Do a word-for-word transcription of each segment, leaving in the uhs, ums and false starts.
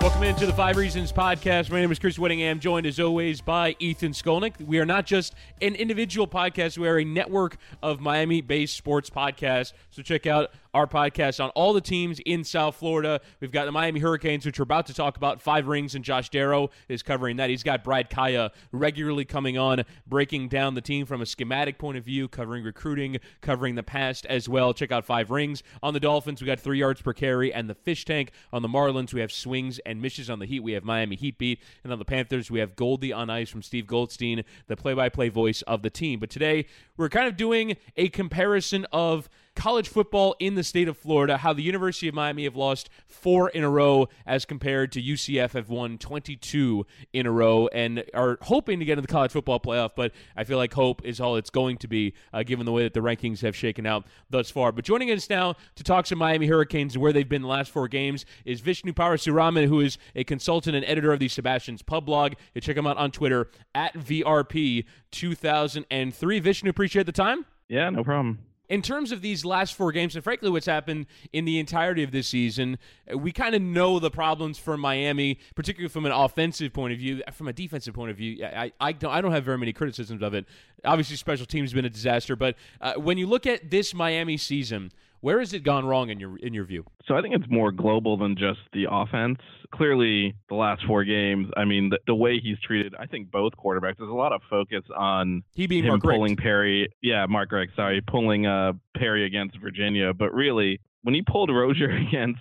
Welcome into the Five Reasons Podcast. My name is Chris Whittingham. I'm joined, as always, by Ethan Skolnick. We are not just an individual podcast. We are a network of Miami-based sports podcasts. So check out our podcast on all the teams in South Florida. We've got the Miami Hurricanes, which we're about to talk about. Five Rings, and Josh Darrow is covering that. He's got Brad Kaya regularly coming on, breaking down the team from a schematic point of view, covering recruiting, covering the past as well. Check out Five Rings. On the Dolphins, we got three yards per carry and the fish tank. On the Marlins, we have swings and misses. On the Heat, we have Miami Heat Beat. And on the Panthers, we have Goldie on Ice from Steve Goldstein, the play-by-play voice of the team. But today, we're kind of doing a comparison of college football in the state of Florida, how the University of Miami have lost four in a row as compared to U C F have won twenty-two in a row and are hoping to get into the college football playoff, but I feel like hope is all it's going to be uh, given the way that the rankings have shaken out thus far. But joining us now to talk some Miami Hurricanes and where they've been the last four games is Vishnu Parasuraman, who is a consultant and editor of the Sebastian's Pub blog. You check him out on Twitter, at V R P two thousand three. Vishnu, appreciate the time. Yeah, no problem. In terms of these last four games, and frankly what's happened in the entirety of this season, we kind of know the problems for Miami, particularly from an offensive point of view. From a defensive point of view, I, I, don't, I don't have very many criticisms of it. Obviously, special teams have been a disaster, but uh, when you look at this Miami season, where has it gone wrong in your in your view? So I think it's more global than just the offense. Clearly, the last four games, I mean, the, the way he's treated, I think, both quarterbacks, there's a lot of focus on he being him Mark pulling Richt. Perry. Yeah, Mark Richt, sorry, pulling uh, Perry against Virginia. But really, when he pulled Rozier against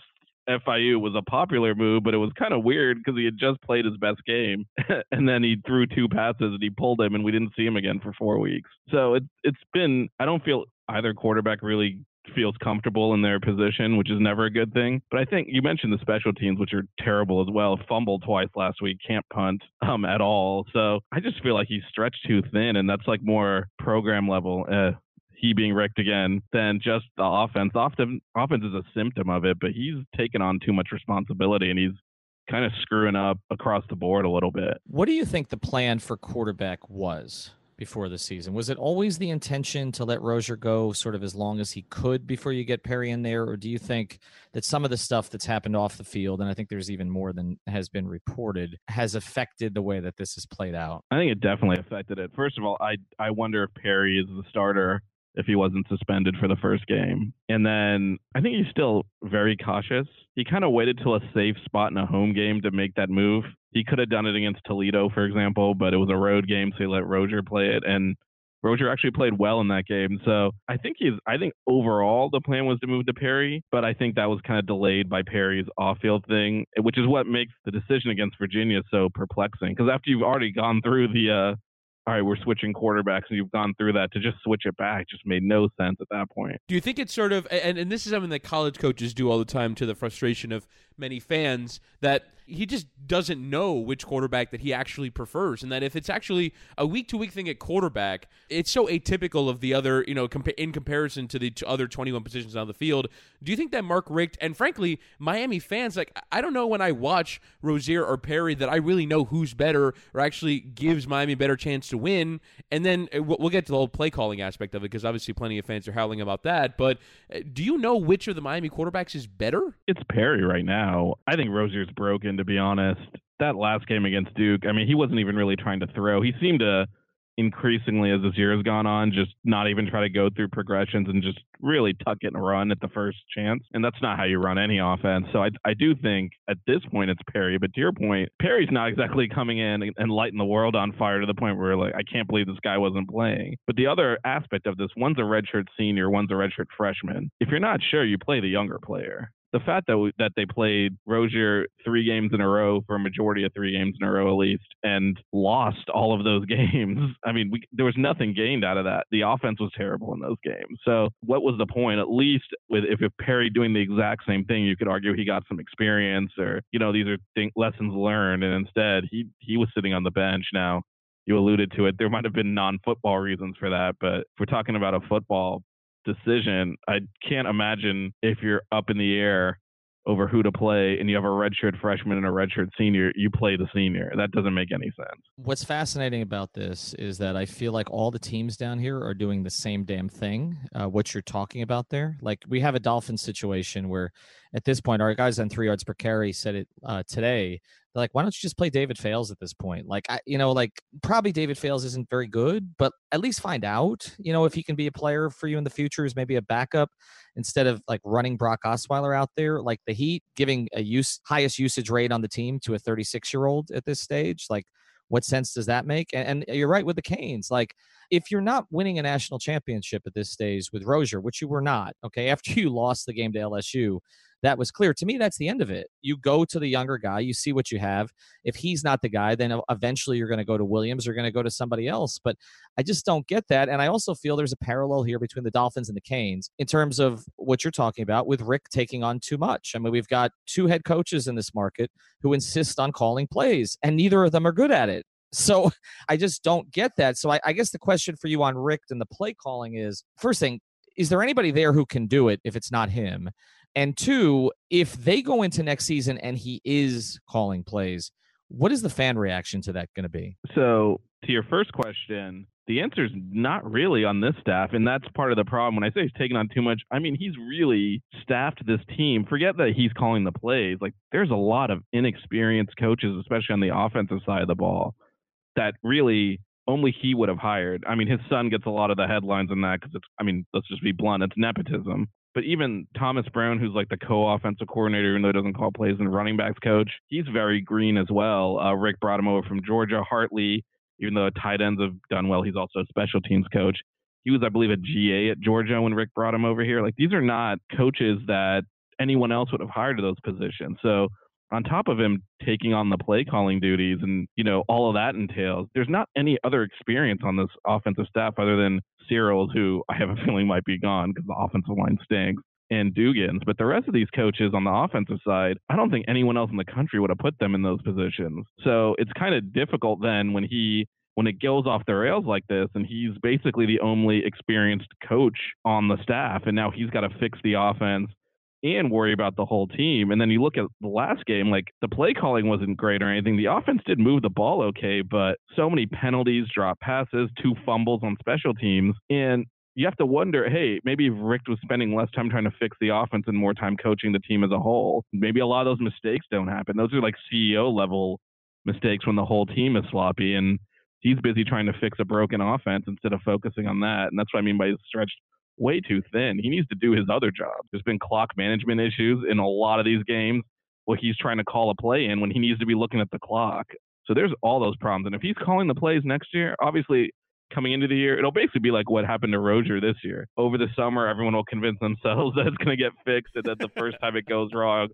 F I U, was a popular move, but it was kind of weird because he had just played his best game and then he threw two passes and he pulled him and we didn't see him again for four weeks. So it, it's been, I don't feel either quarterback really feels comfortable in their position, which is never a good thing. But I think you mentioned the special teams, which are terrible as well. Fumbled twice last week, can't punt um, at all. So I just feel like he's stretched too thin, and that's like more program level. Uh, he being wrecked again than just the offense. Often, offense is a symptom of it, but he's taken on too much responsibility, and he's kind of screwing up across the board a little bit. What do you think the plan for quarterback was before the season? Was it always the intention to let Rozier go sort of as long as he could before you get Perry in there? Or do you think that some of the stuff that's happened off the field, and I think there's even more than has been reported, has affected the way that this has played out? I think it definitely affected it. First of all, I, I wonder if Perry is the starter if he wasn't suspended for the first game. And then I think he's still very cautious. He kind of waited till a safe spot in a home game to make that move. He could have done it against Toledo, for example, but it was a road game, so he let Rozier play it. And Rozier actually played well in that game. So I think he's, I think overall the plan was to move to Perry, but I think that was kind of delayed by Perry's off-field thing, which is what makes the decision against Virginia so perplexing. Because after you've already gone through the... Uh, all right, we're switching quarterbacks, and you've gone through that, to just switch it back just made no sense at that point. Do you think it's sort of, and, and this is something that college coaches do all the time to the frustration of many fans, that he just doesn't know which quarterback that he actually prefers, and that if it's actually a week-to-week thing at quarterback, it's so atypical of the other, you know, compa- in comparison to the other twenty-one positions on the field. Do you think that Mark Richt, and frankly, Miami fans, like, I don't know when I watch Rozier or Perry that I really know who's better or actually gives Miami a better chance to win, and then we'll get to the whole play-calling aspect of it, because obviously plenty of fans are howling about that, but do you know which of the Miami quarterbacks is better? It's Perry right now. I think Rozier's broken, to be honest. That last game against Duke, I mean, he wasn't even really trying to throw. He seemed to increasingly as this year has gone on, just not even try to go through progressions and just really tuck it and run at the first chance. And that's not how you run any offense. So I, I do think at this point it's Perry. But to your point, Perry's not exactly coming in and, and lighting the world on fire to the point where like, I can't believe this guy wasn't playing. But the other aspect of this, one's a redshirt senior, one's a redshirt freshman. If you're not sure, you play the younger player. The fact that we, that they played Rozier three games in a row, for a majority of three games in a row at least, and lost all of those games. I mean, we, there was nothing gained out of that. The offense was terrible in those games. So what was the point? At least with if, if Perry doing the exact same thing, you could argue he got some experience or, you know, these are th- lessons learned. And instead, he he was sitting on the bench now. You alluded to it. There might have been non-football reasons for that. But if we're talking about a football decision, I can't imagine if you're up in the air over who to play and you have a redshirt freshman and a redshirt senior, you play the senior. That doesn't make any sense. What's fascinating about this is that I feel like all the teams down here are doing the same damn thing, uh, what you're talking about there. Like we have a Dolphins situation where at this point, our guys on three yards per carry said it uh, today. They're like, why don't you just play David Fales at this point? Like, I, you know, like probably David Fales isn't very good, but at least find out, you know, if he can be a player for you in the future as maybe a backup instead of like running Brock Osweiler out there, like the Heat giving a use highest usage rate on the team to a thirty-six year old at this stage. Like, what sense does that make? And, and you're right with the Canes. Like, if you're not winning a national championship at this stage with Rozier, which you were not, okay, after you lost the game to L S U, that was clear. To me, that's the end of it. You go to the younger guy. You see what you have. If he's not the guy, then eventually you're going to go to Williams. You're going to go to somebody else. But I just don't get that. And I also feel there's a parallel here between the Dolphins and the Canes in terms of what you're talking about with Rick taking on too much. I mean, we've got two head coaches in this market who insist on calling plays, and neither of them are good at it. So I just don't get that. So I, I guess the question for you on Rick and the play calling is, first thing, is there anybody there who can do it if it's not him? And two, if they go into next season and he is calling plays, what is the fan reaction to that going to be? So to your first question, the answer is not really on this staff. And that's part of the problem. When I say he's taking on too much, I mean, he's really staffed this team. Forget that he's calling the plays. Like there's a lot of inexperienced coaches, especially on the offensive side of the ball, that really only he would have hired. I mean, his son gets a lot of the headlines in that because it's, I mean, let's just be blunt. It's nepotism. But even Thomas Brown, who's like the co-offensive coordinator, even though he doesn't call plays and running backs coach, he's very green as well. Uh, Rick brought him over from Georgia. Hartley, even though tight ends have done well, he's also a special teams coach. He was, I believe, a G A at Georgia when Rick brought him over here. Like these are not coaches that anyone else would have hired to those positions. So on top of him taking on the play calling duties and, you know, all of that entails, there's not any other experience on this offensive staff other than Cyril's, who I have a feeling might be gone because the offensive line stinks, and Dugan's. But the rest of these coaches on the offensive side, I don't think anyone else in the country would have put them in those positions. So it's kind of difficult then when he when it goes off the rails like this, and he's basically the only experienced coach on the staff, and now he's got to fix the offense and worry about the whole team. And then you look at the last game, like the play calling wasn't great or anything. The offense did move the ball okay, but so many penalties, dropped passes, two fumbles on special teams. And you have to wonder, hey, maybe if Rick was spending less time trying to fix the offense and more time coaching the team as a whole, maybe a lot of those mistakes don't happen. Those are like C E O level mistakes when the whole team is sloppy and he's busy trying to fix a broken offense instead of focusing on that. And that's what I mean by stretched way too thin. He needs to do his other job. There's been clock management issues in a lot of these games where he's trying to call a play in when he needs to be looking at the clock. So there's all those problems. And if he's calling the plays next year, obviously coming into the year, it'll basically be like what happened to Rozier this year. Over the summer, everyone will convince themselves that it's going to get fixed and that the first time it goes wrong,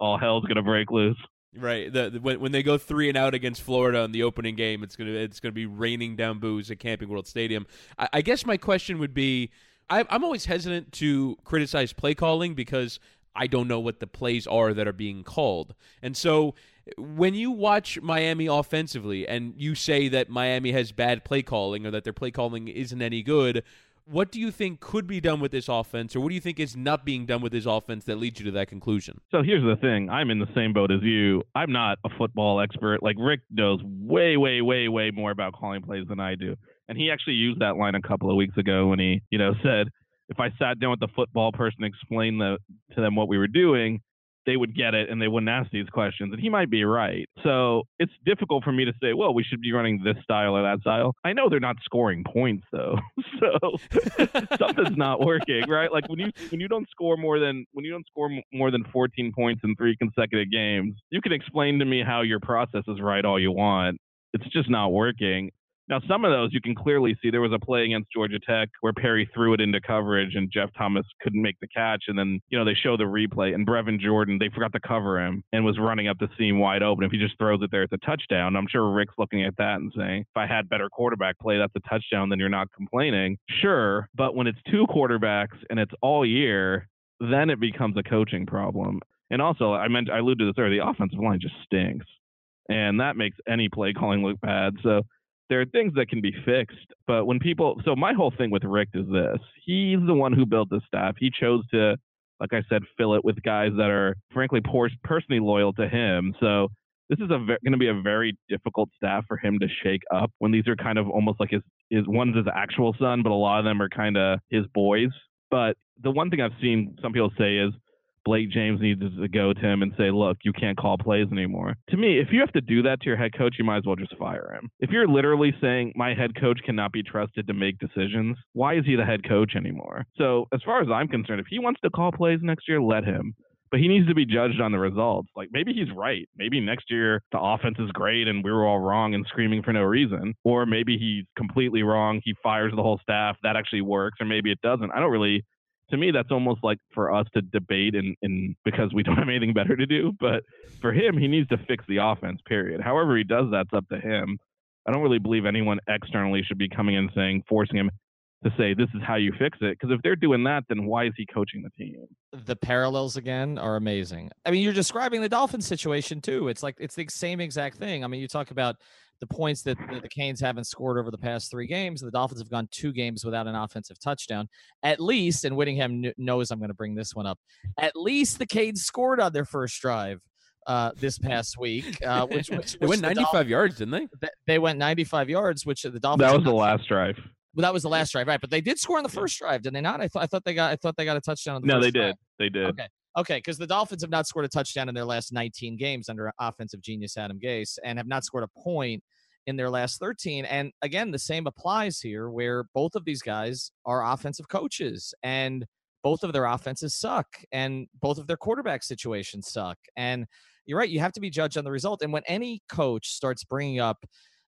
all hell's going to break loose. Right. The, the, when when they go three and out against Florida in the opening game, it's going to it's going to be raining down boos at Camping World Stadium. I, I guess my question would be, I'm always hesitant to criticize play calling because I don't know what the plays are that are being called. And so when you watch Miami offensively and you say that Miami has bad play calling or that their play calling isn't any good, what do you think could be done with this offense, or what do you think is not being done with this offense that leads you to that conclusion? So here's the thing. I'm in the same boat as you. I'm not a football expert. Like Rick knows way, way, way, way more about calling plays than I do. And he actually used that line a couple of weeks ago when he, you know, said, if I sat down with the football person and explained the, to them what we were doing, they would get it and they wouldn't ask these questions. And he might be right. So it's difficult for me to say, well, we should be running this style or that style. I know they're not scoring points, though. So something's not working, right? Like when you when you don't score more than when you don't score more than fourteen points in three consecutive games, you can explain to me how your process is right all you want. It's just not working. Now, some of those you can clearly see. There was a play against Georgia Tech where Perry threw it into coverage and Jeff Thomas couldn't make the catch. And then, you know, they show the replay and Brevin Jordan, they forgot to cover him and was running up the seam wide open. If he just throws it there, it's a touchdown. I'm sure Rick's looking at that and saying, if I had better quarterback play, that's a touchdown, then you're not complaining. Sure. But when it's two quarterbacks and it's all year, then it becomes a coaching problem. And also, I meant, I alluded to this earlier, the offensive line just stinks. And that makes any play calling look bad. So there are things that can be fixed, but when people, so my whole thing with Richt is this, he's the one who built this staff. He chose to, like I said, fill it with guys that are frankly poor, personally loyal to him. So this is going to be a very difficult staff for him to shake up when these are kind of almost like his, his one's his actual son, but a lot of them are kind of his boys. But the one thing I've seen some people say is, Blake James needs to go to him and say, look, you can't call plays anymore. To me, if you have to do that to your head coach, you might as well just fire him. If you're literally saying my head coach cannot be trusted to make decisions, why is he the head coach anymore? So as far as I'm concerned, if he wants to call plays next year, let him. But he needs to be judged on the results. Like maybe he's right. Maybe next year the offense is great and we were all wrong and screaming for no reason. Or maybe he's completely wrong. He fires the whole staff. That actually works. Or maybe it doesn't. I don't really... To me, that's almost like for us to debate and, and because we don't have anything better to do. But for him, he needs to fix the offense, period. However he does, that's up to him. I don't really believe anyone externally should be coming in saying, forcing him to say, this is how you fix it. Because if they're doing that, then why is he coaching the team? The parallels, again, are amazing. I mean, you're describing the Dolphins situation, too. It's like it's the same exact thing. I mean, you talk about the points that the Canes haven't scored over the past three games. The Dolphins have gone two games without an offensive touchdown. At least, and Whittingham kn- knows I'm going to bring this one up, at least the Canes scored on their first drive uh, this past week. Uh, which, which, which They went the ninety-five Dolphins, yards, didn't they? Th- they went ninety-five yards, which the Dolphins... That was the last drive. Well, that was the last drive, right? But they did score on the first drive, did they not? I thought I thought they got I thought they got a touchdown on the no, first drive. No, they did. They did. Okay. Okay, because the Dolphins have not scored a touchdown in their last nineteen games under offensive genius Adam Gase and have not scored a point in their last thirteen. And again, the same applies here where both of these guys are offensive coaches and both of their offenses suck and both of their quarterback situations suck. And you're right, you have to be judged on the result. And when any coach starts bringing up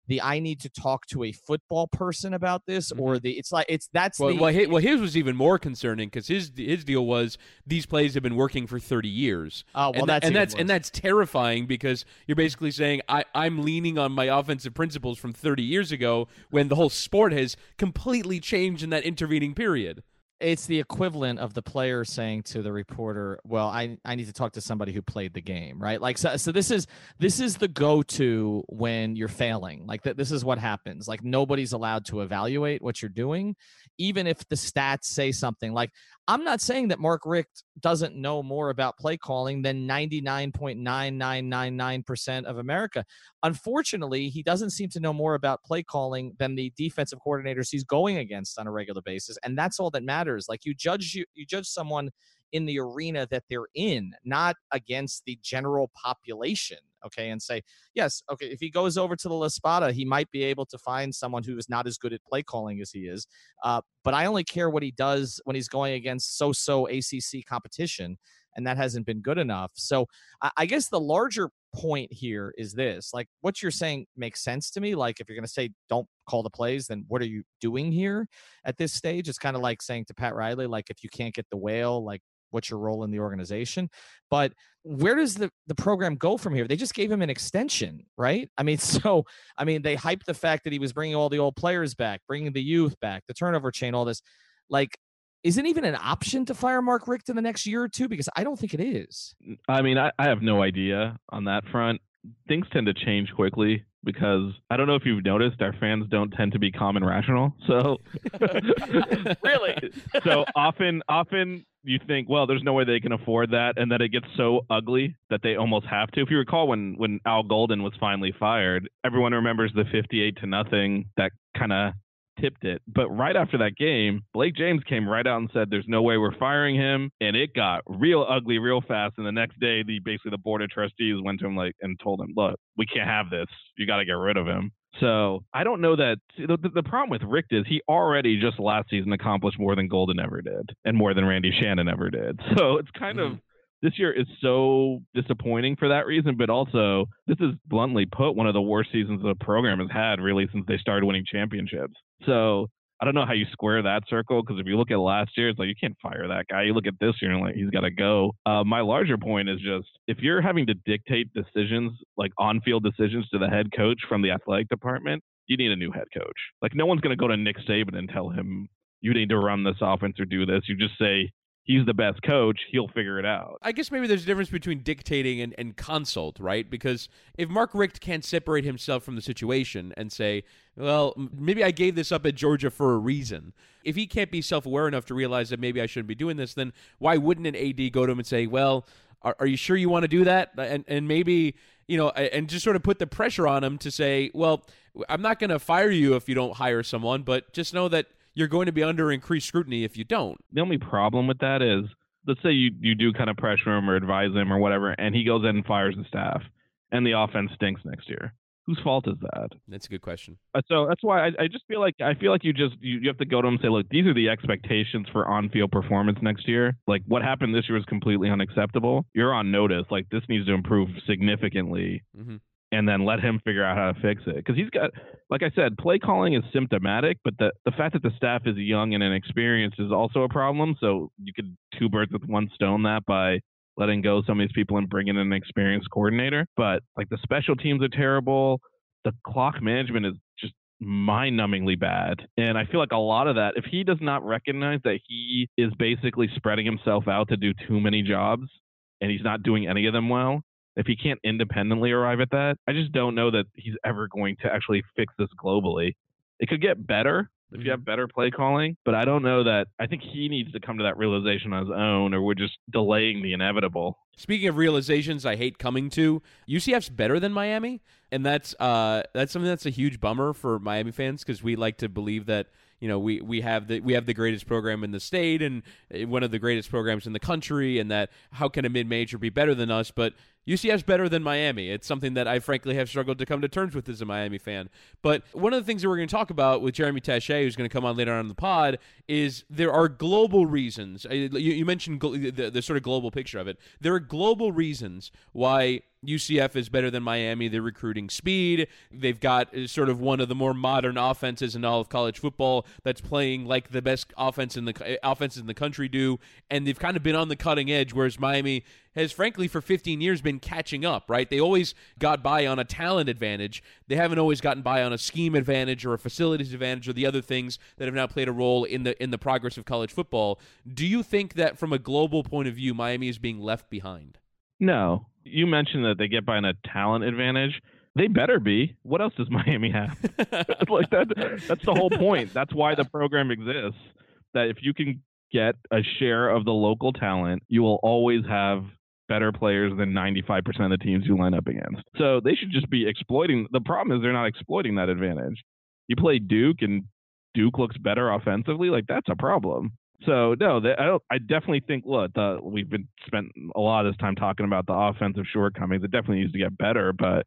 the I need to talk to a football person about this, or the it's like it's that's well. The, well, his, well, his was even more concerning because his his deal was these plays have been working for thirty years. Oh, well, and that's and that's worse. And that's terrifying because you're basically saying I I'm leaning on my offensive principles from thirty years ago when the whole sport has completely changed in that intervening period. It's the equivalent of the player saying to the reporter, well, I, I need to talk to somebody who played the game, right? Like, so, so this is this is the go-to when you're failing. Like, th- this is what happens. Like, nobody's allowed to evaluate what you're doing, even if the stats say something. Like, I'm not saying that Mark Richt doesn't know more about play calling than ninety-nine point nine nine nine nine percent of America. Unfortunately, he doesn't seem to know more about play calling than the defensive coordinators he's going against on a regular basis, and that's all that matters. Like you judge you, you judge someone in the arena that they're in, not against the general population, okay, and say, yes, okay, if he goes over to the La Spada, he might be able to find someone who is not as good at play calling as he is, uh, but I only care what he does when he's going against so-so A C C competition, and that hasn't been good enough. So I, I guess the larger point here is this, like what you're saying makes sense to me. Like if you're going to say don't call the plays, then what are you doing here at this stage? It's kind of like saying to Pat Riley, like if you can't get the whale, like what's your role in the organization? But where does the, the program go from here? They just gave him an extension, right? I mean, so, I mean, they hyped the fact that he was bringing all the old players back, bringing the youth back, the turnover chain, all this. Like, is it even an option to fire Mark Richt in the next year or two? Because I don't think it is. I mean, I, I have no idea on that front. Things tend to change quickly because I don't know if you've noticed, our fans don't tend to be calm and rational. So really, so often, often you think, well, there's no way they can afford that. And then it gets so ugly that they almost have to. If you recall when, when Al Golden was finally fired, everyone remembers the fifty-eight to nothing that kind of tipped it. But right after that game, Blake James came right out and said, there's no way we're firing him. And it got real ugly real fast. And the next day, the basically the board of trustees went to him like and told him, look, we can't have this. You got to get rid of him. So I don't know that the, the problem with Richt is he already just last season accomplished more than Golden ever did and more than Randy Shannon ever did. So it's kind mm. of this year is so disappointing for that reason. But also, this is bluntly put one of the worst seasons the program has had really since they started winning championships. So I don't know how you square that circle, because if you look at last year, it's like you can't fire that guy. You look at this year and like he's got to go. Uh, my larger point is just if you're having to dictate decisions, like on-field decisions to the head coach from the athletic department, you need a new head coach. Like no one's going to go to Nick Saban and tell him you need to run this offense or do this. You just say, he's the best coach. He'll figure it out. I guess maybe there's a difference between dictating and, and consult, right? Because if Mark Richt can't separate himself from the situation and say, well, maybe I gave this up at Georgia for a reason. If he can't be self-aware enough to realize that maybe I shouldn't be doing this, then why wouldn't an A D go to him and say, well, are, are you sure you want to do that? And, and maybe, you know, and just sort of put the pressure on him to say, well, I'm not going to fire you if you don't hire someone, but just know that you're going to be under increased scrutiny if you don't. The only problem with that is, let's say you, you do kind of pressure him or advise him or whatever, and he goes in and fires the staff, and the offense stinks next year. Whose fault is that? That's a good question. So that's why I, I just feel like I feel like you just you, you have to go to him and say, look, these are the expectations for on-field performance next year. Like what happened this year was completely unacceptable. You're on notice. Like this needs to improve significantly. Mm-hmm. And then let him figure out how to fix it. Because he's got, like I said, play calling is symptomatic, but the, the fact that the staff is young and inexperienced is also a problem. So you could two birds with one stone that by letting go some of these people and bringing in an experienced coordinator. But like the special teams are terrible. The clock management is just mind-numbingly bad. And I feel like a lot of that, if he does not recognize that he is basically spreading himself out to do too many jobs and he's not doing any of them well, if he can't independently arrive at that, I just don't know that he's ever going to actually fix this globally. It could get better if you have better play calling, but I don't know that. I think he needs to come to that realization on his own, or we're just delaying the inevitable. Speaking of realizations I hate coming to, U C F's better than Miami, and that's uh, that's something that's a huge bummer for Miami fans because we like to believe that, you know, we, we have the we have the greatest program in the state and one of the greatest programs in the country, and that how can a mid-major be better than us? But U C F's better than Miami. It's something that I frankly have struggled to come to terms with as a Miami fan. But one of the things that we're going to talk about with Jeremy Tache, who's going to come on later on in the pod, is there are global reasons. You, you mentioned the, the sort of global picture of it. There are global reasons why U C F is better than Miami. They're recruiting speed. They've got sort of one of the more modern offenses in all of college football that's playing like the best offense in the offenses in the country do, and they've kind of been on the cutting edge, whereas Miami has frankly for fifteen years been catching up, right? They always got by on a talent advantage. They haven't always gotten by on a scheme advantage or a facilities advantage or the other things that have now played a role in the in the progress of college football. Do you think that from a global point of view, Miami is being left behind? No. You mentioned that they get by on a talent advantage. They better be. What else does Miami have? Like that, that's the whole point. That's why the program exists, that if you can get a share of the local talent, you will always have better players than ninety-five percent of the teams you line up against. So they should just be exploiting. The problem is they're not exploiting that advantage. You play Duke and Duke looks better offensively. Like that's a problem. So, no, they, I, don't, I definitely think, look, the, we've been spent a lot of this time talking about the offensive shortcomings. It definitely needs to get better, but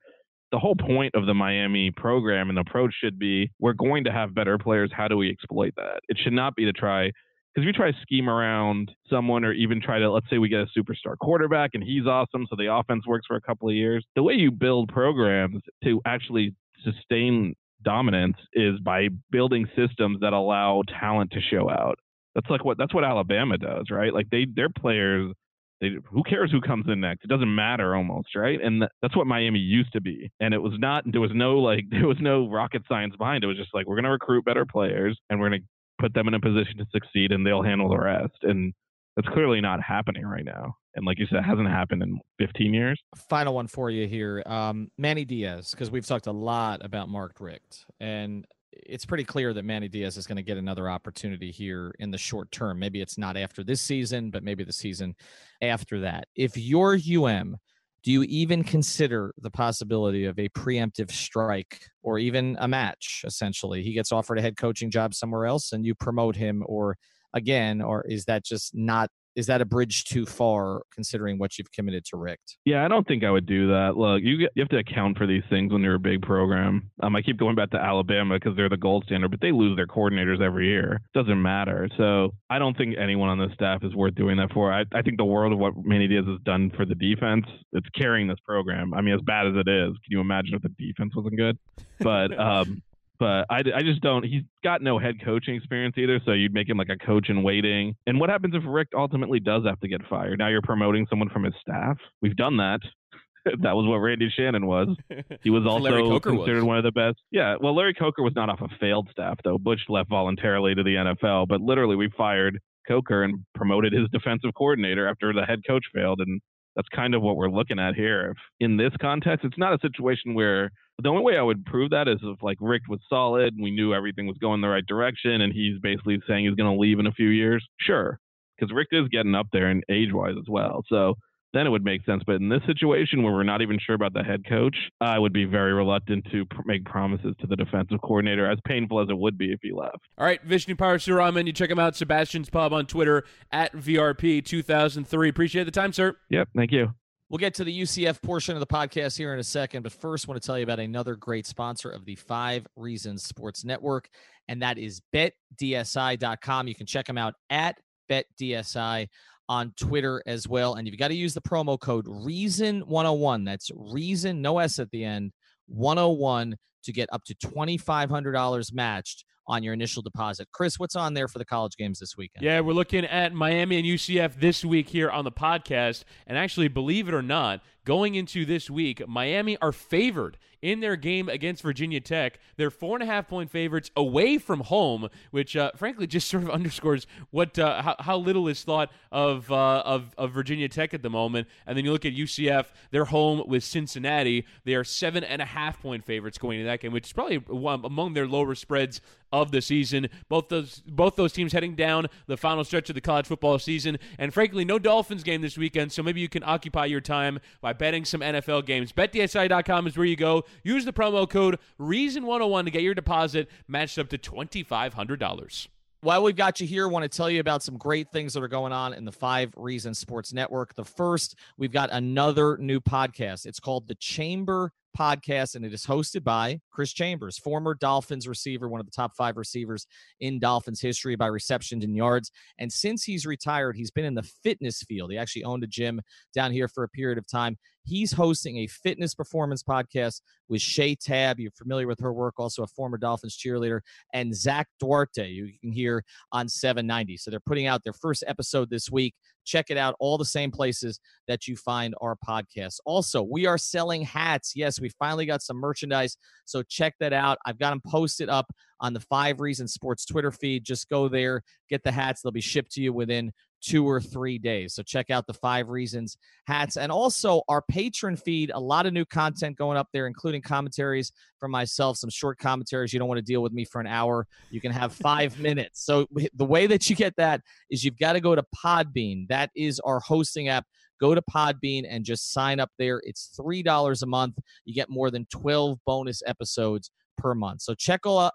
the whole point of the Miami program and approach should be we're going to have better players. How do we exploit that? It should not be to try, because if you try to scheme around someone or even try to, let's say we get a superstar quarterback and he's awesome, so the offense works for a couple of years. The way you build programs to actually sustain dominance is by building systems that allow talent to show out. That's like what that's what Alabama does, right? Like they their players, they who cares who comes in next? It doesn't matter almost, right? And th- that's what Miami used to be. And it was not there was no like there was no rocket science behind it. It was just like we're gonna recruit better players and we're gonna put them in a position to succeed and they'll handle the rest. And that's clearly not happening right now. And like you said, it hasn't happened in fifteen years. Final one for you here, um, Manny Diaz, because we've talked a lot about Mark Richt, and it's pretty clear that Manny Diaz is going to get another opportunity here in the short term. Maybe it's not after this season, but maybe the season after that. If you're U M, do you even consider the possibility of a preemptive strike or even a match? Essentially, he gets offered a head coaching job somewhere else and you promote him or again, or is that just not, is that a bridge too far considering what you've committed to Richt? Yeah, I don't think I would do that. Look, you you have to account for these things when you're a big program. Um, I keep going back to Alabama because they're the gold standard, but they lose their coordinators every year. It doesn't matter. So I don't think anyone on this staff is worth doing that for. I, I think the world of what Manny Diaz has done for the defense, it's carrying this program. I mean, as bad as it is, can you imagine if the defense wasn't good? But um, But I, I just don't. He's got no head coaching experience either, so you'd make him like a coach in waiting. And what happens if Richt ultimately does have to get fired? Now you're promoting someone from his staff. We've done that. That was what Randy Shannon was. He was also considered was. one of the best. Yeah, well, Larry Coker was not off a failed staff, though. Butch left voluntarily to the N F L, but literally we fired Coker and promoted his defensive coordinator after the head coach failed. And that's kind of what we're looking at here. In this context, it's not a situation where the only way I would prove that is if like Richt was solid and we knew everything was going the right direction and he's basically saying he's going to leave in a few years. Sure, because Richt is getting up there in age-wise as well. So then it would make sense. But in this situation where we're not even sure about the head coach, I would be very reluctant to pr- make promises to the defensive coordinator, as painful as it would be if he left. All right, Vishnu Parasuraman, you check him out, Sebastian's Pub on Twitter, at V R P two thousand three. Appreciate the time, sir. Yep, thank you. We'll get to the U C F portion of the podcast here in a second, but first I want to tell you about another great sponsor of the Five Reasons Sports Network, and that is bet D S I dot com. You can check them out at bet D S I on Twitter as well, and you've got to use the promo code reason one oh one. That's reason, no S at the end, one oh one, to get up to twenty-five hundred dollars matched on your initial deposit. Chris, what's on there for the college games this weekend? Yeah, we're looking at Miami and U C F this week here on the podcast. And actually, believe it or not, going into this week, Miami are favored in their game against Virginia Tech. They're four and a half point favorites away from home, which uh, frankly just sort of underscores what uh, how, how little is thought of, uh, of of Virginia Tech at the moment. And then you look at U C F, they're home with Cincinnati. They are seven and a half point favorites going into that game, which is probably one, among their lower spreads of the season. Both those both those teams heading down the final stretch of the college football season. And frankly, no Dolphins game this weekend, so maybe you can occupy your time by betting some N F L games. bet D S I dot com is where you go. Use the promo code reason one oh one to get your deposit matched up to twenty-five hundred dollars. While we've got you here, I want to tell you about some great things that are going on in the Five Reasons Sports Network. The first, we've got another new podcast. It's called The Chamber Podcast, and it is hosted by Chris Chambers, former Dolphins receiver, one of the top five receivers in Dolphins history by receptions and yards. And since he's retired, he's been in the fitness field. He actually owned a gym down here for a period of time. He's hosting a fitness performance podcast with Shay Tabb. You're familiar with her work, also a former Dolphins cheerleader, and Zach Duarte, you can hear on seven ninety. So they're putting out their first episode this week. Check it out, all the same places that you find our podcast. Also, we are selling hats. Yes, we finally got some merchandise, so check that out. I've got them posted up on the Five Reasons Sports Twitter feed. Just go there, get the hats. They'll be shipped to you within two or three days. So check out the Five Reasons hats. And also our patron feed, a lot of new content going up there, including commentaries from myself, some short commentaries. You don't want to deal with me for an hour. You can have five minutes. So the way that you get that is you've got to go to Podbean. That is our hosting app. Go to Podbean and just sign up there. It's three dollars a month. You get more than twelve bonus episodes per month. So check all out.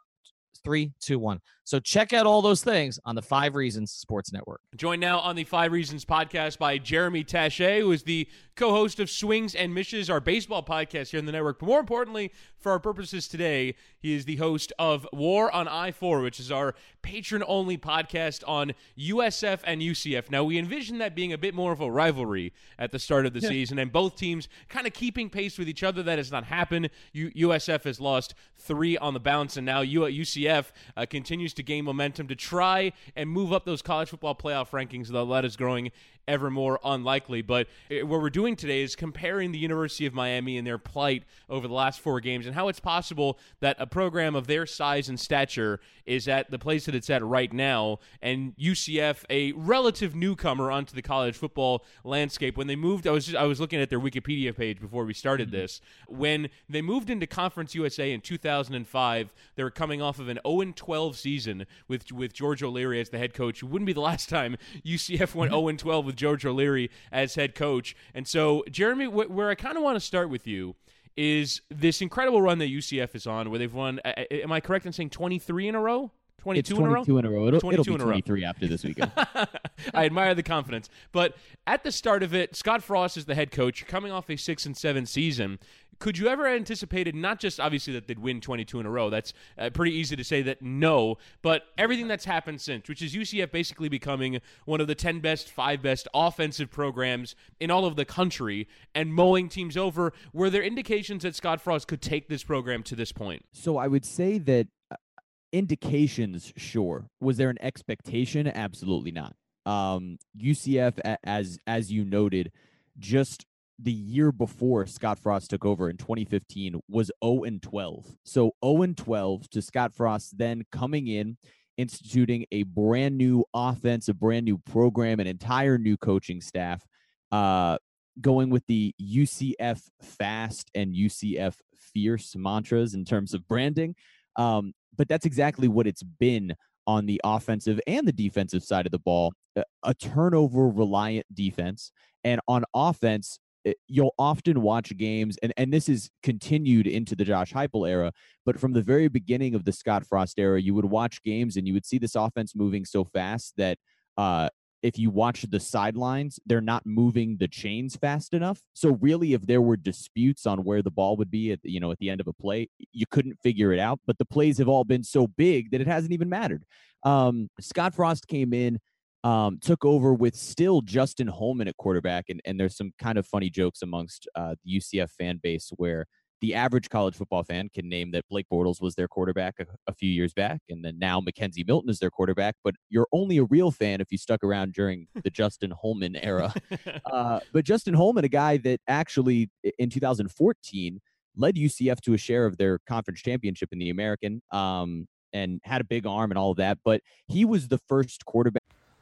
Three, two, one. So check out all those things on the Five Reasons Sports Network. Joined now on the Five Reasons podcast by Jeremy Tache, who is the co-host of Swings and Mishes, our baseball podcast here in the network. But more importantly, for our purposes today, he is the host of War on I four, which is our patron-only podcast on U S F and U C F. Now, we envision that being a bit more of a rivalry at the start of the yeah. season, and both teams kind of keeping pace with each other. That has not happened. U- USF has lost three on the bounce, and now U- UCF uh, continues to gain momentum to try and move up those college football playoff rankings, though that is growing ever more unlikely. But it, what we're doing today is comparing the University of Miami and their plight over the last four games and how it's possible that a program of their size and stature is at the place that it's at right now, and U C F, a relative newcomer onto the college football landscape. When they moved, I was just, I was looking at their Wikipedia page before we started this. When they moved into Conference U S A in two thousand five, they were coming off of an oh and twelve season with, with George O'Leary as the head coach. It wouldn't be the last time U C F went oh and twelve with George O'Leary as head coach. And so So, Jeremy, wh- where I kind of want to start with you is this incredible run that U C F is on, where they've won, uh, am I correct in saying twenty-three in a row? twenty-two, it's twenty-two in a row? in a row. It'll, it'll be twenty-three after this weekend. I admire the confidence. But at the start of it, Scott Frost is the head coach, coming off a six and seven season. Could you ever have anticipated, not just obviously that they'd win twenty-two in a row, that's uh, pretty easy to say that no, but everything that's happened since, which is U C F basically becoming one of the ten best, five best offensive programs in all of the country and mowing teams over, were there indications that Scott Frost could take this program to this point? So I would say that indications, sure. Was there an expectation? Absolutely not. Um, U C F, as as you noted, just the year before Scott Frost took over in twenty fifteen was oh and twelve. So oh and twelve to Scott Frost then coming in, instituting a brand new offense, a brand new program, an entire new coaching staff, uh, going with the U C F fast and U C F fierce mantras in terms of branding. Um, But that's exactly what it's been on the offensive and the defensive side of the ball, a turnover-reliant defense. And on offense, you'll often watch games, and, and this is continued into the Josh Heupel era, but from the very beginning of the Scott Frost era, you would watch games and you would see this offense moving so fast that uh, if you watch the sidelines, they're not moving the chains fast enough. So really, if there were disputes on where the ball would be at, you know, at the end of a play, you couldn't figure it out. But the plays have all been so big that it hasn't even mattered. Um, Scott Frost came in, um, took over with still Justin Holman at quarterback. And, and there's some kind of funny jokes amongst uh, the U C F fan base where the average college football fan can name that Blake Bortles was their quarterback a, a few years back, and then now McKenzie Milton is their quarterback, but you're only a real fan if you stuck around during the Justin Holman era. Uh, but Justin Holman, a guy that actually in two thousand fourteen led U C F to a share of their conference championship in the American, um, and had a big arm and all of that, but he was the first quarterback.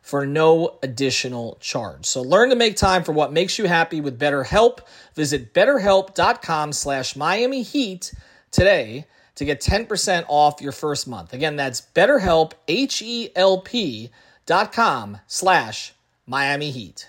for no additional charge. So learn to make time for what makes you happy with BetterHelp. Visit betterhelp.com slash Miami Heat today to get ten percent off your first month. Again, that's BetterHelp, H E L P dot com slash Miami Heat.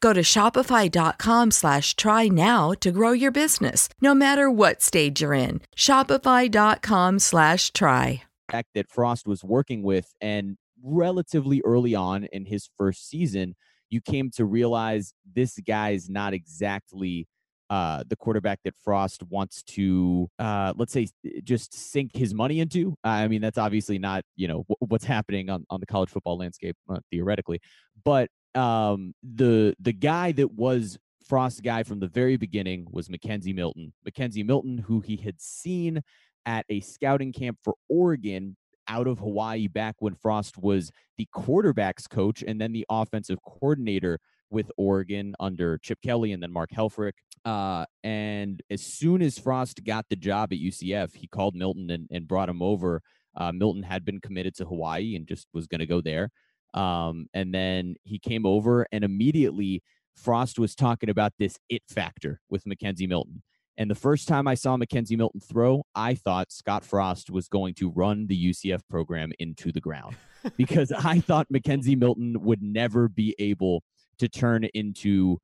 Go to shopify.com slash try now to grow your business, no matter what stage you're in. Shopify.com slash try. Fact that Frost was working with, and relatively early on in his first season, you came to realize this guy's not exactly uh, the quarterback that Frost wants to, uh, let's say, just sink his money into? I mean, that's obviously not, you know, w- what's happening on, on the college football landscape, uh, theoretically. But um, the the guy that was Frost's guy from the very beginning was McKenzie Milton. McKenzie Milton, who he had seen at a scouting camp for Oregon out of Hawaii back when Frost was the quarterback's coach and then the offensive coordinator with Oregon under Chip Kelly and then Mark Helfrich. Uh, and as soon as Frost got the job at U C F, he called Milton and, and brought him over. Uh, Milton had been committed to Hawaii and just was going to go there. Um, and then he came over, and immediately Frost was talking about this it factor with McKenzie Milton. And the first time I saw McKenzie Milton throw, I thought Scott Frost was going to run the U C F program into the ground because I thought McKenzie Milton would never be able to turn into,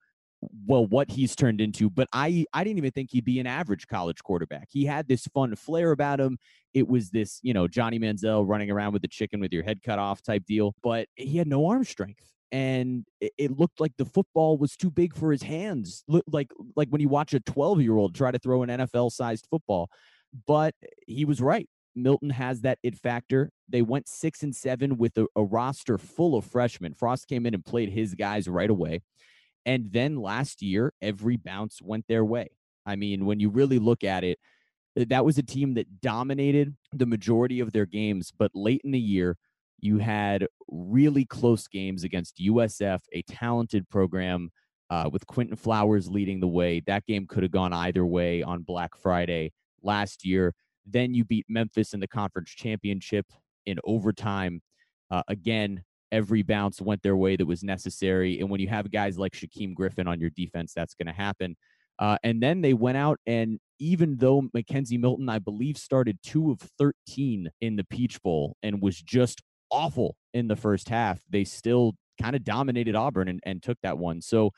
well, what he's turned into. But I, I didn't even think he'd be an average college quarterback. He had this fun flair about him. It was this, you know, Johnny Manziel running around with the chicken with your head cut off type deal. But he had no arm strength. And it looked like the football was too big for his hands, like like when you watch a twelve-year-old try to throw an N F L-sized football. But he was right. Milton has that it factor. They went six and seven with a, a roster full of freshmen. Frost came in and played his guys right away. And then last year, every bounce went their way. I mean, when you really look at it, that was a team that dominated the majority of their games. But late in the year, you had really close games against U S F, a talented program uh, with Quentin Flowers leading the way. That game could have gone either way on Black Friday last year. Then you beat Memphis in the conference championship in overtime. Uh, again, every bounce went their way that was necessary. And when you have guys like Shaquem Griffin on your defense, that's going to happen. Uh, and then they went out, and even though McKenzie Milton, I believe, started two of thirteen in the Peach Bowl and was just awful in the first half, they still kind of dominated Auburn and, and took that one. So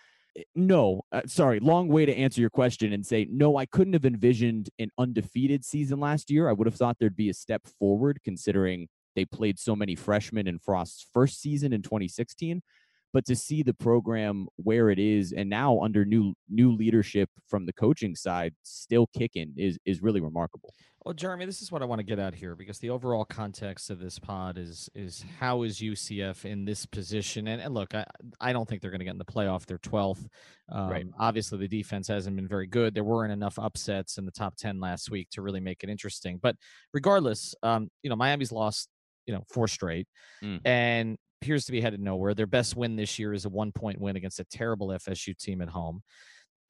no, uh, sorry, long way to answer your question and say, no, I couldn't have envisioned an undefeated season last year. I would have thought there'd be a step forward considering they played so many freshmen in Frost's first season in twenty sixteen, but to see the program where it is and now under new new leadership from the coaching side still kicking is is really remarkable. Well, Jeremy, this is what I want to get at here, because the overall context of this pod is is how is U C F in this position? And, and look, I, I don't think they're going to get in the playoff. They're twelfth. Um, right. Obviously, the defense hasn't been very good. There weren't enough upsets in the top ten last week to really make it interesting. But regardless, um, you know, Miami's lost, you know, four straight mm. and appears to be headed nowhere. Their best win this year is a one-point win against a terrible F S U team at home.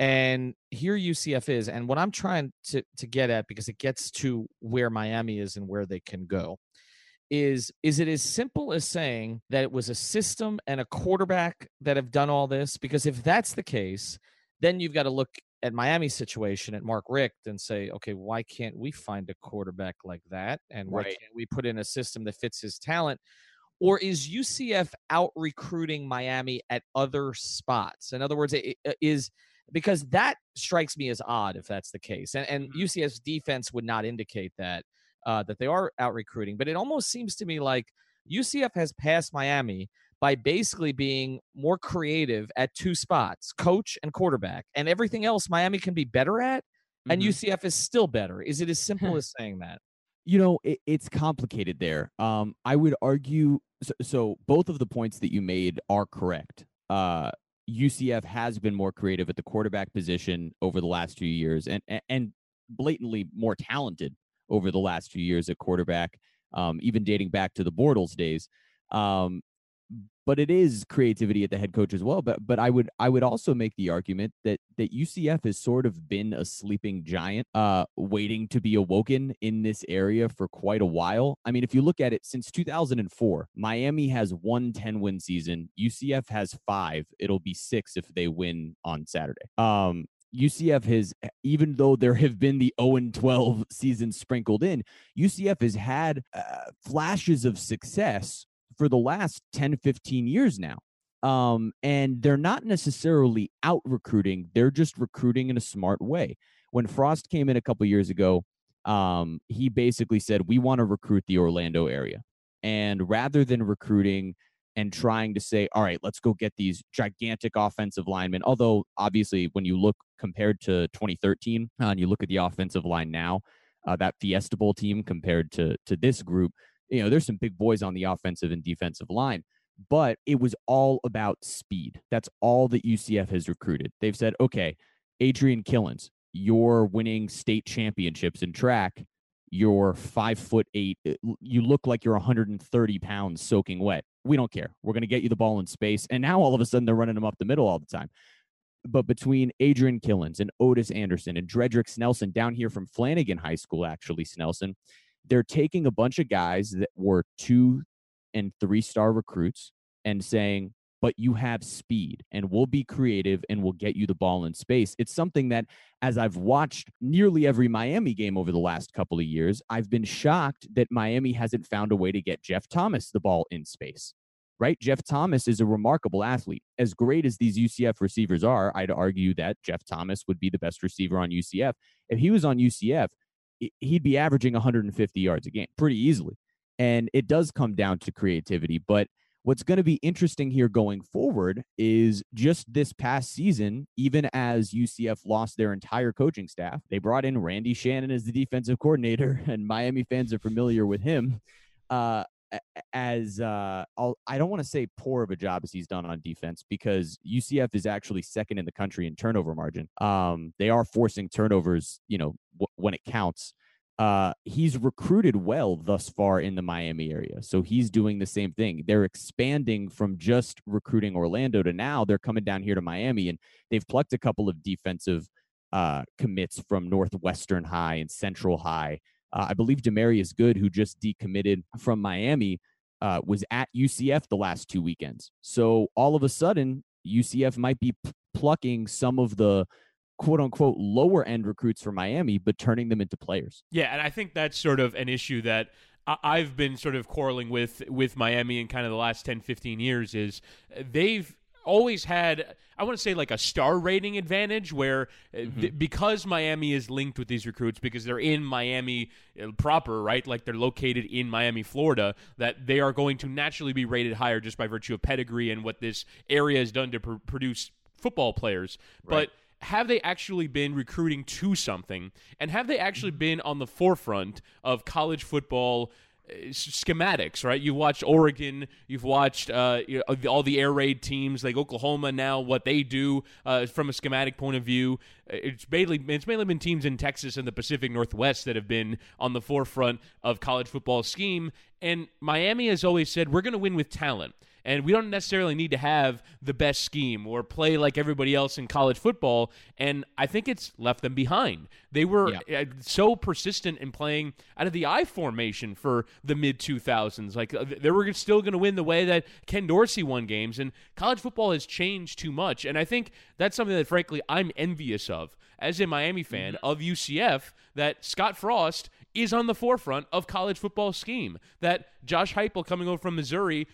And here U C F is, and what I'm trying to, to get at, because it gets to where Miami is and where they can go, is, is it as simple as saying that it was a system and a quarterback that have done all this? Because if that's the case, then you've got to look at Miami's situation, at Mark Richt, and say, okay, why can't we find a quarterback like that? And why right. can't we put in a system that fits his talent? Or is U C F out recruiting Miami at other spots? In other words, it, it is... Because that strikes me as odd if that's the case. And, and U C F's defense would not indicate that, uh, that they are out recruiting. But it almost seems to me like U C F has passed Miami by basically being more creative at two spots, coach and quarterback. And everything else Miami can be better at, and mm-hmm. U C F is still better. Is it as simple as saying that? You know, it, it's complicated there. Um, I would argue, so, so both of the points that you made are correct. Uh U C F has been more creative at the quarterback position over the last few years and and blatantly more talented over the last few years at quarterback, um, even dating back to the Bortles days. Um, but it is creativity at the head coach as well. But but I would I would also make the argument that that U C F has sort of been a sleeping giant uh, waiting to be awoken in this area for quite a while. I mean, if you look at it, since two thousand four, Miami has one ten-win season. U C F has five. It'll be six if they win on Saturday. Um, U C F has, even though there have been the oh and twelve seasons sprinkled in, U C F has had uh, flashes of success for the last ten, fifteen years now. Um, and they're not necessarily out recruiting. They're just recruiting in a smart way. When Frost came in a couple years ago, um, he basically said, we want to recruit the Orlando area. And rather than recruiting and trying to say, all right, let's go get these gigantic offensive linemen. Although, obviously, when you look compared to twenty thirteen uh, and you look at the offensive line now, uh, that Fiesta Bowl team compared to to this group, you know, there's some big boys on the offensive and defensive line. But it was all about speed. That's all that U C F has recruited. They've said, okay, Adrian Killens, you're winning state championships in track. You're five foot eight. You look like you're one hundred thirty pounds soaking wet. We don't care. We're going to get you the ball in space. And now all of a sudden they're running them up the middle all the time. But between Adrian Killens and Otis Anderson and Dredrick Snelson down here from Flanagan High School, actually, Snelson, they're taking a bunch of guys that were two and three-star recruits and saying, but you have speed and we'll be creative and we'll get you the ball in space. It's something that, as I've watched nearly every Miami game over the last couple of years, I've been shocked that Miami hasn't found a way to get Jeff Thomas the ball in space, right? Jeff Thomas is a remarkable athlete. As great as these U C F receivers are, I'd argue that Jeff Thomas would be the best receiver on U C F. If he was on U C F, he'd be averaging one hundred fifty yards a game pretty easily. And it does come down to creativity. But what's going to be interesting here going forward is just this past season, even as U C F lost their entire coaching staff, they brought in Randy Shannon as the defensive coordinator, and Miami fans are familiar with him. Uh, as uh, I'll, I don't want to say poor of a job as he's done on defense, because U C F is actually second in the country in turnover margin. Um, they are forcing turnovers, you know, w- when it counts. Uh, he's recruited well thus far in the Miami area. So he's doing the same thing. They're expanding from just recruiting Orlando to now they're coming down here to Miami, and they've plucked a couple of defensive uh, commits from Northwestern High and Central High. Uh, I believe Demarius Good, who just decommitted from Miami, uh, was at U C F the last two weekends. So all of a sudden, U C F might be p- plucking some of the quote-unquote lower-end recruits for Miami, but turning them into players. Yeah, and I think that's sort of an issue that I've been sort of quarreling with with Miami in kind of the last ten, fifteen years is they've always had, I want to say, like a star rating advantage where mm-hmm. th- because Miami is linked with these recruits, because they're in Miami proper, right? Like they're located in Miami, Florida, that they are going to naturally be rated higher just by virtue of pedigree and what this area has done to pr- produce football players. Right. But have they actually been recruiting to something? And have they actually been on the forefront of college football schematics, right? You've watched Oregon, you've watched uh, you know, all the air raid teams, like Oklahoma now, what they do uh, from a schematic point of view. It's mainly, it's mainly been teams in Texas and the Pacific Northwest that have been on the forefront of college football scheme. And Miami has always said, we're going to win with talent. And we don't necessarily need to have the best scheme or play like everybody else in college football. And I think it's left them behind. They were yeah. so persistent in playing out of the I formation for the mid two thousands. Like they were still going to win the way that Ken Dorsey won games. And college football has changed too much. And I think that's something that, frankly, I'm envious of as a Miami fan mm-hmm. of U C F, that Scott Frost is on the forefront of college football scheme, that Josh Heupel coming over from Missouri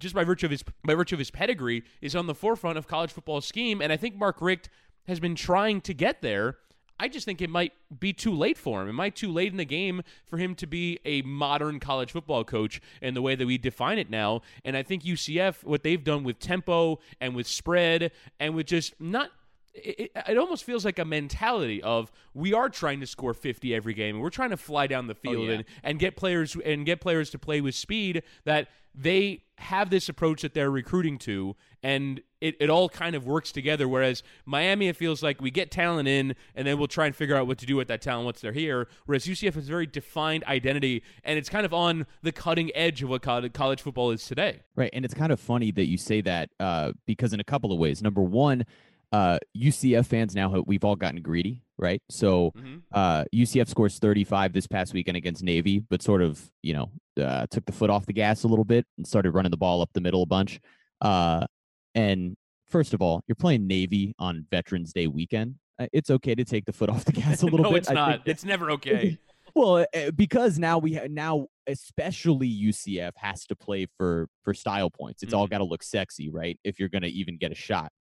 just by virtue of his by virtue of his pedigree is on the forefront of college football scheme. And I think Mark Richt has been trying to get there. I just think it might be too late for him. It might be too late in the game for him to be a modern college football coach in the way that we define it now. And I think U C F, what they've done with tempo and with spread and with just not It, it almost feels like a mentality of we are trying to score fifty every game and we're trying to fly down the field oh, yeah. and, and get players and get players to play with speed, that they have this approach that they're recruiting to, and it, it all kind of works together. Whereas Miami, it feels like we get talent in and then we'll try and figure out what to do with that talent once they're here. Whereas U C F has a very defined identity, and it's kind of on the cutting edge of what college football is today. Right. And it's kind of funny that you say that uh, because in a couple of ways. Number one, Uh, U C F fans now, have, we've all gotten greedy, right? So mm-hmm. uh, U C F scores thirty-five this past weekend against Navy, but sort of, you know, uh, took the foot off the gas a little bit and started running the ball up the middle a bunch. Uh, and first of all, you're playing Navy on Veterans Day weekend. Uh, it's okay to take the foot off the gas a little no, bit. No, it's I not. That, it's never okay. Well, because now we ha- now especially U C F has to play for, for style points. It's mm-hmm. all got to look sexy, right? If you're going to even get a shot.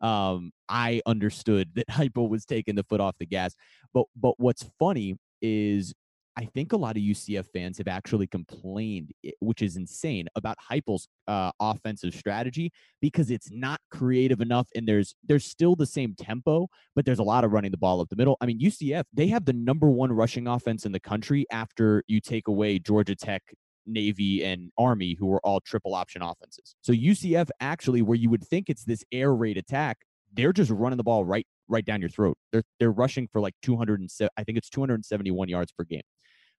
Um, I understood that Heupel was taking the foot off the gas, but but what's funny is I think a lot of U C F fans have actually complained, which is insane, about Heupel's uh, offensive strategy because it's not creative enough, and there's there's still the same tempo, but there's a lot of running the ball up the middle. I mean, U C F, they have the number one rushing offense in the country after you take away Georgia Tech, Navy, and Army, who are all triple option offenses. So U C F actually, where you would think it's this air raid attack, they're just running the ball right right down your throat. They're they're rushing for like two hundred seven, I think it's two hundred seventy-one yards per game.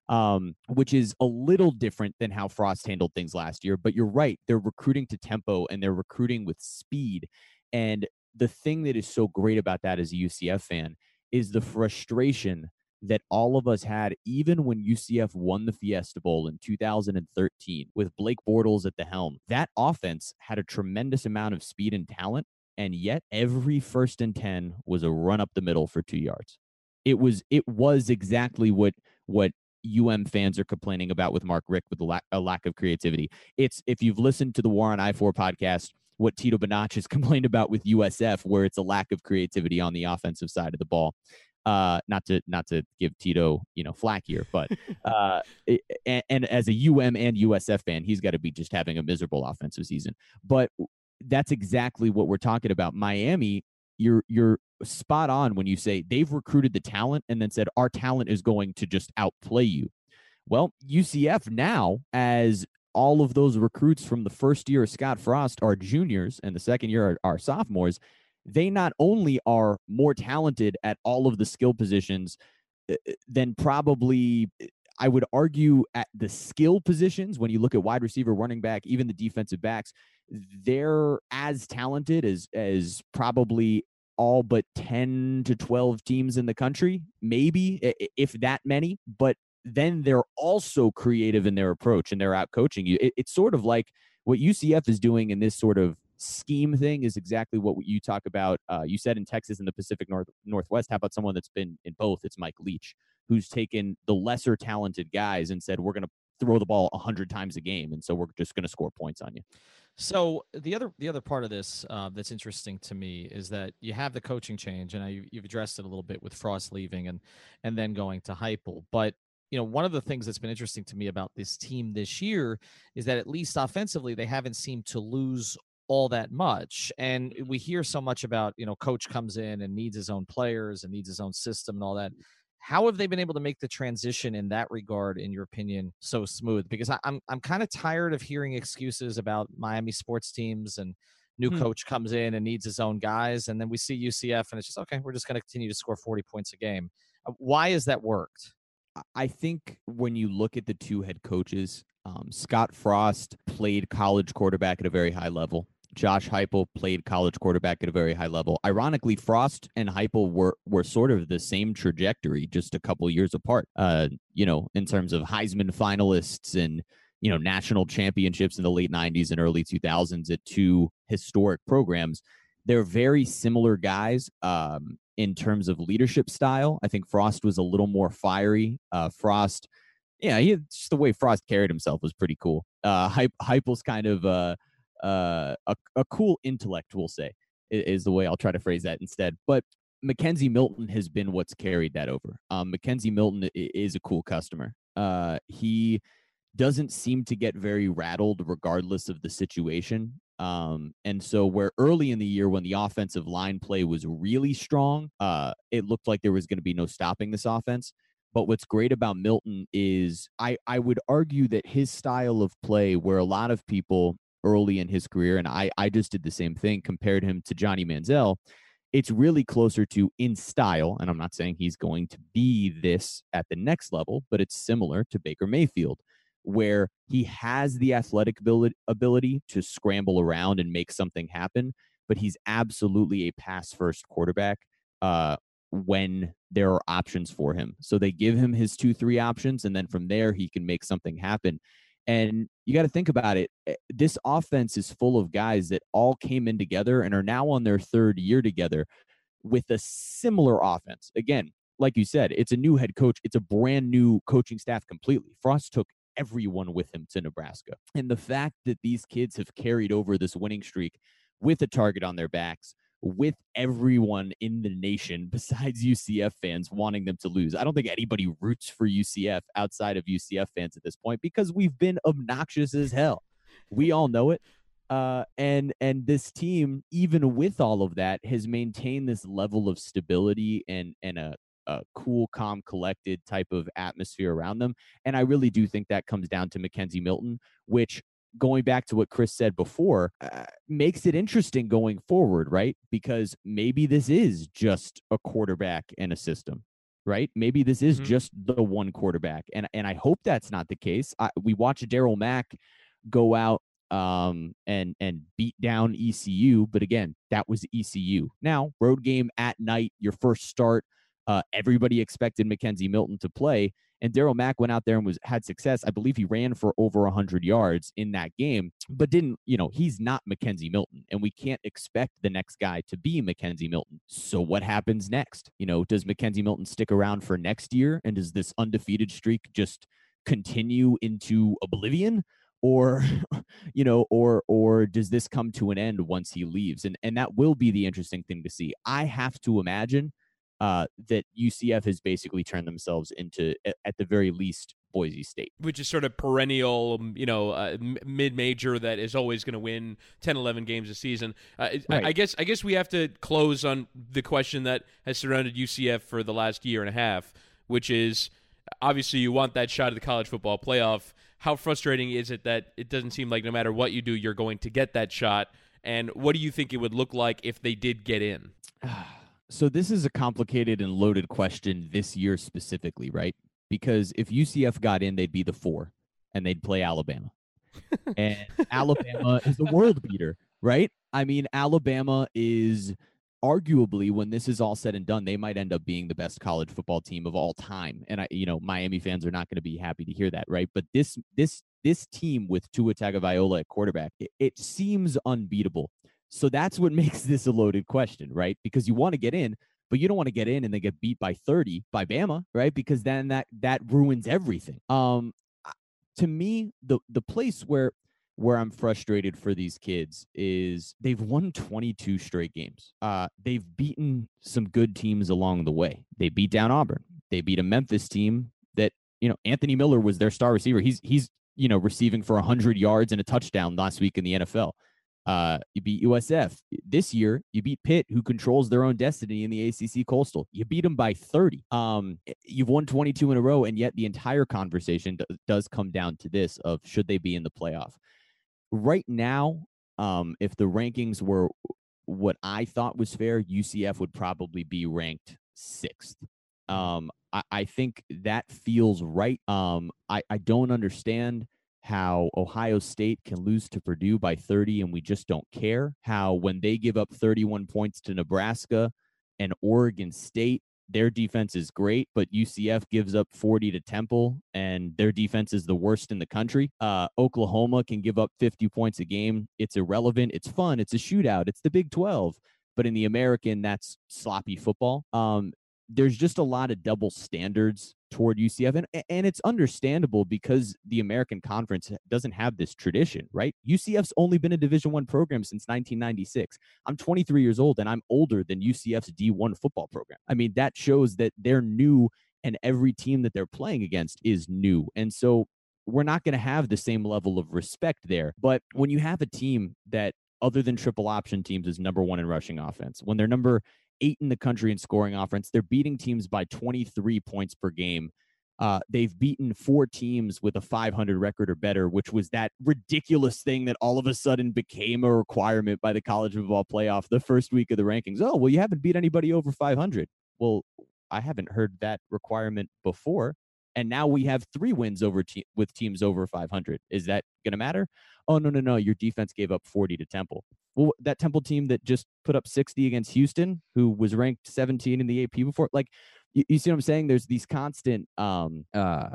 Um, which is a little different than how Frost handled things last year. But you're right. They're recruiting to tempo and they're recruiting with speed. And the thing that is so great about that as a U C F fan is the frustration that all of us had, even when U C F won the Fiesta Bowl in two thousand thirteen with Blake Bortles at the helm. That offense had a tremendous amount of speed and talent. And yet every first and ten was a run up the middle for two yards. It was, it was exactly what, what, U M fans are complaining about with Mark Richt, with a lack, a lack of creativity. It's, if you've listened to the War on I four podcast, what Tito Banach has complained about with U S F, where it's a lack of creativity on the offensive side of the ball. Uh, not to not to give Tito, you know, flack here, but uh, it, and, and as a U M and U S F fan, he's got to be just having a miserable offensive season. But that's exactly what we're talking about. Miami, you're you're spot on when you say they've recruited the talent and then said our talent is going to just outplay you. Well, U C F now, as all of those recruits from the first year of Scott Frost are juniors and the second year are, are sophomores, they not only are more talented at all of the skill positions than probably, I would argue, at the skill positions, when you look at wide receiver, running back, even the defensive backs, they're as talented as as probably all but ten to twelve teams in the country, maybe, if that many. But then they're also creative in their approach and they're out coaching you. It, it's sort of like what U C F is doing in this sort of scheme thing is exactly what you talk about. Uh, you said in Texas and the Pacific North, Northwest, how about someone that's been in both? It's Mike Leach, who's taken the lesser talented guys and said, we're going to throw the ball one hundred times a game, and so we're just going to score points on you. So the other the other part of this uh, that's interesting to me is that you have the coaching change, and I, you've addressed it a little bit with Frost leaving and and then going to Heupel. But you know, one of the things that's been interesting to me about this team this year is that at least offensively, they haven't seemed to lose all that much. And we hear so much about, you know, coach comes in and needs his own players and needs his own system and all that. How have they been able to make the transition in that regard, in your opinion, so smooth? Because I, I'm I'm kind of tired of hearing excuses about Miami sports teams and new hmm. coach comes in and needs his own guys. And then we see U C F and it's just, okay, we're just going to continue to score forty points a game. Why has that worked? I think when you look at the two head coaches, um, Scott Frost played college quarterback at a very high level. Josh Heupel played college quarterback at a very high level. Ironically, Frost and Heupel were were sort of the same trajectory, just a couple years apart. Uh, you know, in terms of Heisman finalists and, you know, national championships in the late nineties and early two thousands at two historic programs. They're very similar guys um, in terms of leadership style. I think Frost was a little more fiery. Uh, Frost, yeah, he, just the way Frost carried himself was pretty cool. Uh, Heupel's kind of uh, Uh, a, a cool intellect, we'll say, is, is the way I'll try to phrase that instead. But McKenzie Milton has been what's carried that over. Um, McKenzie Milton is a cool customer. Uh, he doesn't seem to get very rattled regardless of the situation. Um, and so where early in the year when the offensive line play was really strong, uh, it looked like there was going to be no stopping this offense. But what's great about Milton is I, I would argue that his style of play, where a lot of people early in his career, and I, I just did the same thing, compared him to Johnny Manziel, it's really closer to in style, and I'm not saying he's going to be this at the next level, but it's similar to Baker Mayfield, where he has the athletic ability, ability to scramble around and make something happen, but he's absolutely a pass-first quarterback uh, when there are options for him. So they give him his two, three options, and then from there, he can make something happen. And you got to think about it. This offense is full of guys that all came in together and are now on their third year together with a similar offense. Again, like you said, it's a new head coach. It's a brand new coaching staff completely. Frost took everyone with him to Nebraska. And the fact that these kids have carried over this winning streak with a target on their backs, with everyone in the nation besides U C F fans wanting them to lose. I don't think anybody roots for U C F outside of U C F fans at this point, because we've been obnoxious as hell. We all know it. Uh, and and this team, even with all of that, has maintained this level of stability and and a, a cool, calm, collected type of atmosphere around them. And I really do think that comes down to McKenzie Milton, which, going back to what Chris said before, uh, makes it interesting going forward, right? Because maybe this is just a quarterback and a system, right? Maybe this is mm-hmm. just the one quarterback. And and I hope that's not the case. I, we watched Darryl Mack go out um and and beat down E C U, but again, that was E C U. Now, road game at night, your first start, uh everybody expected McKenzie Milton to play, and Darryl Mack went out there and was had success. I believe he ran for over one hundred yards in that game, but didn't, you know, he's not McKenzie Milton, and we can't expect the next guy to be McKenzie Milton. So what happens next? You know, does McKenzie Milton stick around for next year, and does this undefeated streak just continue into oblivion? Or, you know, or or does this come to an end once he leaves? And and that will be the interesting thing to see. I have to imagine uh, that U C F has basically turned themselves into, at the very least, Boise State. Which is sort of perennial, you know, uh, mid-major that is always going to win ten, eleven games a season. Uh, right. I, I guess I guess we have to close on the question that has surrounded U C F for the last year and a half, which is, obviously, you want that shot at the college football playoff. How frustrating is it that it doesn't seem like no matter what you do, you're going to get that shot? And what do you think it would look like if they did get in? So this is a complicated and loaded question this year specifically, right? Because if U C F got in, they'd be the four, and they'd play Alabama. And Alabama is the world beater, right? I mean, Alabama is arguably, when this is all said and done, they might end up being the best college football team of all time. And I, you know, Miami fans are not going to be happy to hear that, right? But this, this, this team with Tua Tagovailoa at quarterback, it, it seems unbeatable. So that's what makes this a loaded question, right? Because you want to get in, but you don't want to get in and then get beat by thirty by Bama, right? Because then that that ruins everything. Um, to me, the the place where where I'm frustrated for these kids is they've won twenty-two straight games. Uh, they've beaten some good teams along the way. They beat down Auburn. They beat a Memphis team that, you know, Anthony Miller was their star receiver. He's, he's you know, receiving for one hundred yards and a touchdown last week in the N F L. Uh, you beat U S F. This year, you beat Pitt, who controls their own destiny in the A C C Coastal. You beat them by thirty. Um, you've won twenty-two in a row, and yet the entire conversation d- does come down to this of should they be in the playoff? Right now, um, if the rankings were what I thought was fair, U C F would probably be ranked sixth. Um, I, I think that feels right. Um, I, I don't understand how Ohio State can lose to Purdue by thirty and we just don't care. How when they give up thirty-one points to Nebraska and Oregon State, their defense is great, but U C F gives up forty to Temple, and their defense is the worst in the country. Uh, Oklahoma can give up fifty points a game. It's irrelevant. It's fun. It's a shootout. It's the Big twelve. But in the American, that's sloppy football. Um, there's just a lot of double standards toward U C F, and, and it's understandable because the American Conference doesn't have this tradition, right? U C F's only been a Division I program since nineteen ninety-six. I'm twenty-three years old, and I'm older than U C F's D one football program. I mean, that shows that they're new, and every team that they're playing against is new. And so we're not going to have the same level of respect there. But when you have a team that, other than triple option teams, is number one in rushing offense, when they're number eight in the country in scoring offense, they're beating teams by twenty-three points per game. Uh, they've beaten four teams with a five hundred record or better, which was that ridiculous thing that all of a sudden became a requirement by the college football playoff the first week of the rankings. Oh, well, you haven't beat anybody over five hundred. Well, I haven't heard that requirement before. And now we have three wins over te- with teams over five hundred. Is that going to matter? Oh, no, no, no. Your defense gave up forty to Temple. Well, that Temple team that just put up sixty against Houston, who was ranked seventeen in the A P before. Like, you, you see what I'm saying? There's these constant um, uh,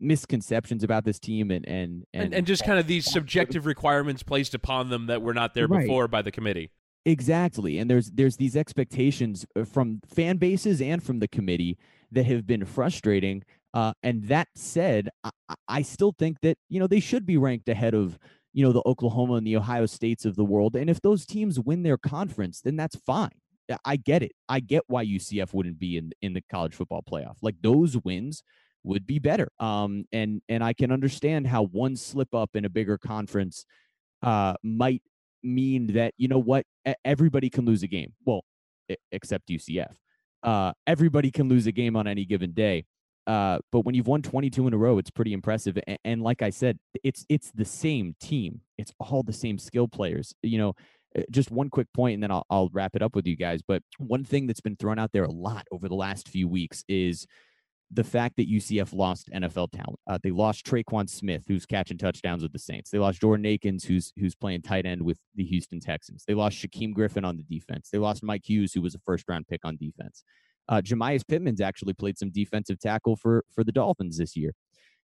misconceptions about this team and and, and, and, and just kind of these subjective requirements placed upon them that were not there right. before by the committee. Exactly. And there's there's these expectations from fan bases and from the committee that have been frustrating. Uh, and that said, I, I still think that, you know, they should be ranked ahead of you know, the Oklahoma and the Ohio States of the world. And if those teams win their conference, then that's fine. I get it. I get why U C F wouldn't be in, in the college football playoff. Like, those wins would be better. Um, and, and I can understand how one slip up in a bigger conference uh, might mean that, you know what, everybody can lose a game. Well, except U C F. Uh, everybody can lose a game on any given day. Uh, but when you've won twenty-two in a row, it's pretty impressive. And, and like I said, it's it's the same team. It's all the same skill players. You know, just one quick point, and then I'll, I'll wrap it up with you guys. But one thing that's been thrown out there a lot over the last few weeks is the fact that U C F lost N F L talent. Uh, they lost Traquan Smith, who's catching touchdowns with the Saints. They lost Jordan Akins, who's who's playing tight end with the Houston Texans. They lost Shaquem Griffin on the defense. They lost Mike Hughes, who was a first-round pick on defense. Uh, Jamias Pittman's actually played some defensive tackle for, for the Dolphins this year.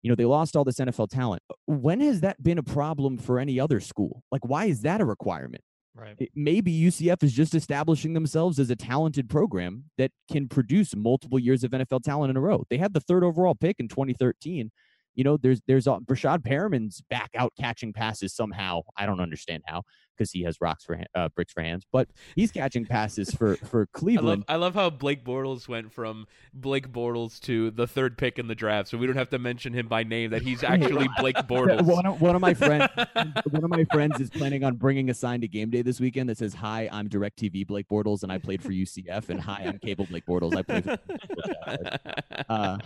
You know, they lost all this N F L talent. When has that been a problem for any other school? Like, why is that a requirement? Right. It, maybe U C F is just establishing themselves as a talented program that can produce multiple years of N F L talent in a row. They had the third overall pick in twenty thirteen. You know, there's there's uh, Brashad Perriman's back out catching passes somehow. I don't understand how, because he has rocks for uh, bricks for hands, but he's catching passes for, for Cleveland. I love, I love how Blake Bortles went from Blake Bortles to the third pick in the draft, so we don't have to mention him by name. That he's actually Blake Bortles. one, of, one of my friends, one of my friends is planning on bringing a sign to game day this weekend that says, "Hi, I'm DirecTV Blake Bortles, and I played for U C F," and "Hi, I'm Cable Blake Bortles, I played for U C F." Uh,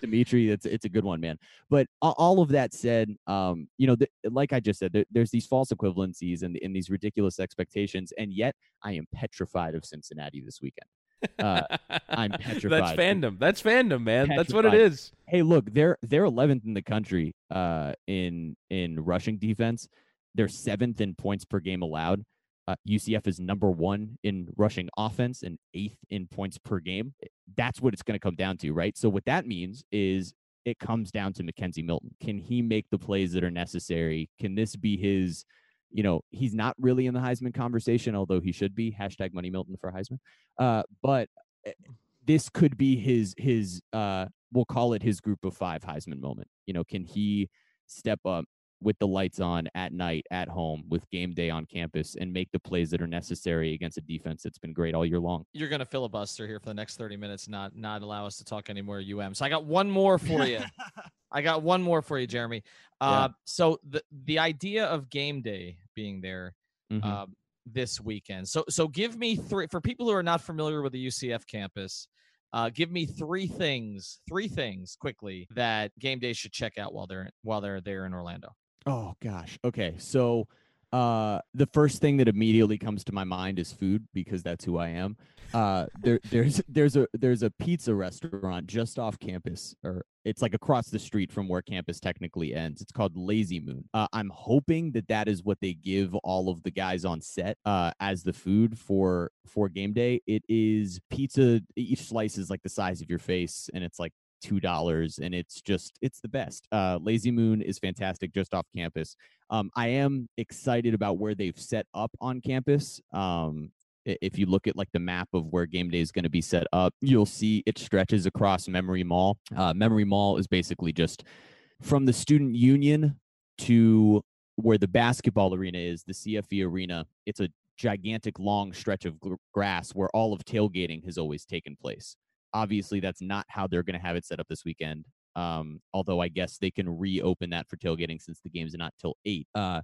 Dimitri, it's it's a good one, man. But all of that said, um, you know, th- like I just said, there, there's these false equivalencies and, and these ridiculous expectations. And yet I am petrified of Cincinnati this weekend. Uh, I'm petrified. That's fandom. That's fandom, man. Petrified. That's what it is. Hey, look, they're they're eleventh in the country uh, in in rushing defense. They're seventh in points per game allowed. Uh, U C F is number one in rushing offense and eighth in points per game. That's what it's going to come down to, right? So what that means is, it comes down to McKenzie Milton. Can he make the plays that are necessary? Can this be his, you know, he's not really in the Heisman conversation, although he should be. Hashtag Money Milton for Heisman. Uh, but this could be his, his uh, we'll call it his group of five Heisman moment. You know, can he step up with the lights on at night, at home, with game day on campus, and make the plays that are necessary against a defense that's been great all year long? You're going to filibuster here for the next thirty minutes, not not allow us to talk any more U M. So I got one more for you. I got one more for you, Jeremy. Uh, yeah. So the, the idea of game day being there mm-hmm. uh, this weekend. So, so give me three, for people who are not familiar with the U C F campus, Uh, give me three things, three things quickly that game day should check out while they're while they're there in Orlando. Oh, gosh. Okay. So uh, the first thing that immediately comes to my mind is food, because that's who I am. Uh, there, there's there's a there's a pizza restaurant just off campus, or it's like across the street from where campus technically ends. It's called Lazy Moon. Uh, I'm hoping that that is what they give all of the guys on set uh, as the food for for game day. It is pizza. Each slice is like the size of your face, and it's like two dollars, and it's just, it's the best. Uh, Lazy Moon is fantastic just off campus. Um, I am excited about where they've set up on campus. Um, if you look at like the map of where game day is going to be set up, you'll see it stretches across Memory Mall. Uh, Memory Mall is basically just from the Student Union to where the basketball arena is, the C F E arena. It's a gigantic long stretch of gr- grass where all of tailgating has always taken place. Obviously, that's not how they're going to have it set up this weekend, um, although I guess they can reopen that for tailgating since the game's not till eight. Uh,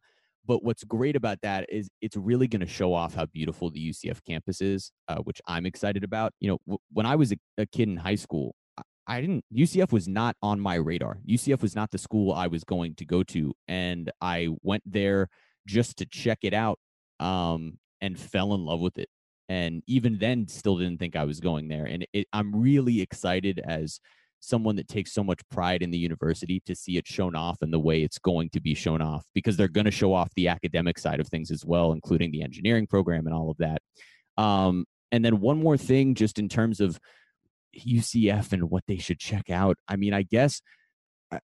but what's great about that is it's really going to show off how beautiful the U C F campus is, uh, which I'm excited about. You know, w- when I was a, a kid in high school, I, I didn't U C F was not on my radar. U C F was not the school I was going to go to, and I went there just to check it out um, and fell in love with it. And even then, still didn't think I was going there. And it, I'm really excited as someone that takes so much pride in the university to see it shown off in the way it's going to be shown off, because they're going to show off the academic side of things as well, including the engineering program and all of that. Um, and then one more thing, just in terms of U C F and what they should check out. I mean, I guess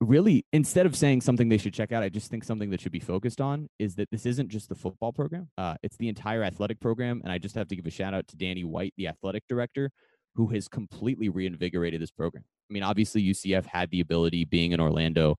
really, instead of saying something they should check out, I just think something that should be focused on is that this isn't just the football program. Uh, it's the entire athletic program. And I just have to give a shout out to Danny White, the athletic director, who has completely reinvigorated this program. I mean, obviously, U C F had the ability, being in Orlando,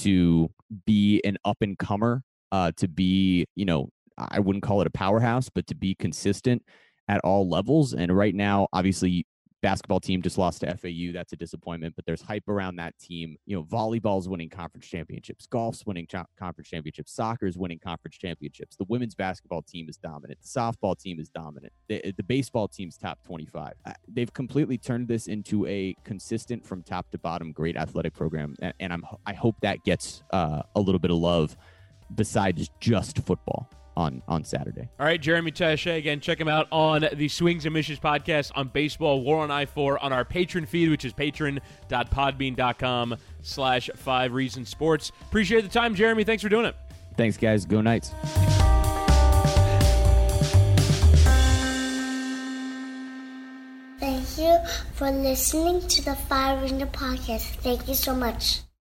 to be an up and comer uh, to be, you know, I wouldn't call it a powerhouse, but to be consistent at all levels. And right now, obviously, basketball team just lost to F A U. That's a disappointment, but there's hype around that team. You know, volleyball's winning conference championships, golf's winning ch- conference championships, soccer's winning conference championships. The women's basketball team is dominant. The softball team is dominant. The, the baseball team's top twenty-five. They've completely turned this into a consistent from top to bottom great athletic program. And, and I'm, I hope that gets uh, a little bit of love besides just football on on Saturday. All right, Jeremy Tache, again, check him out on the Swings and Missions podcast on baseball, War on I four, on our patron feed, which is patron.podbean.com slash five reason sports. Appreciate the time, Jeremy. Thanks for doing it. Thanks, guys. Go Knights. Thank you for listening to the Five Reason podcast. Thank you so much.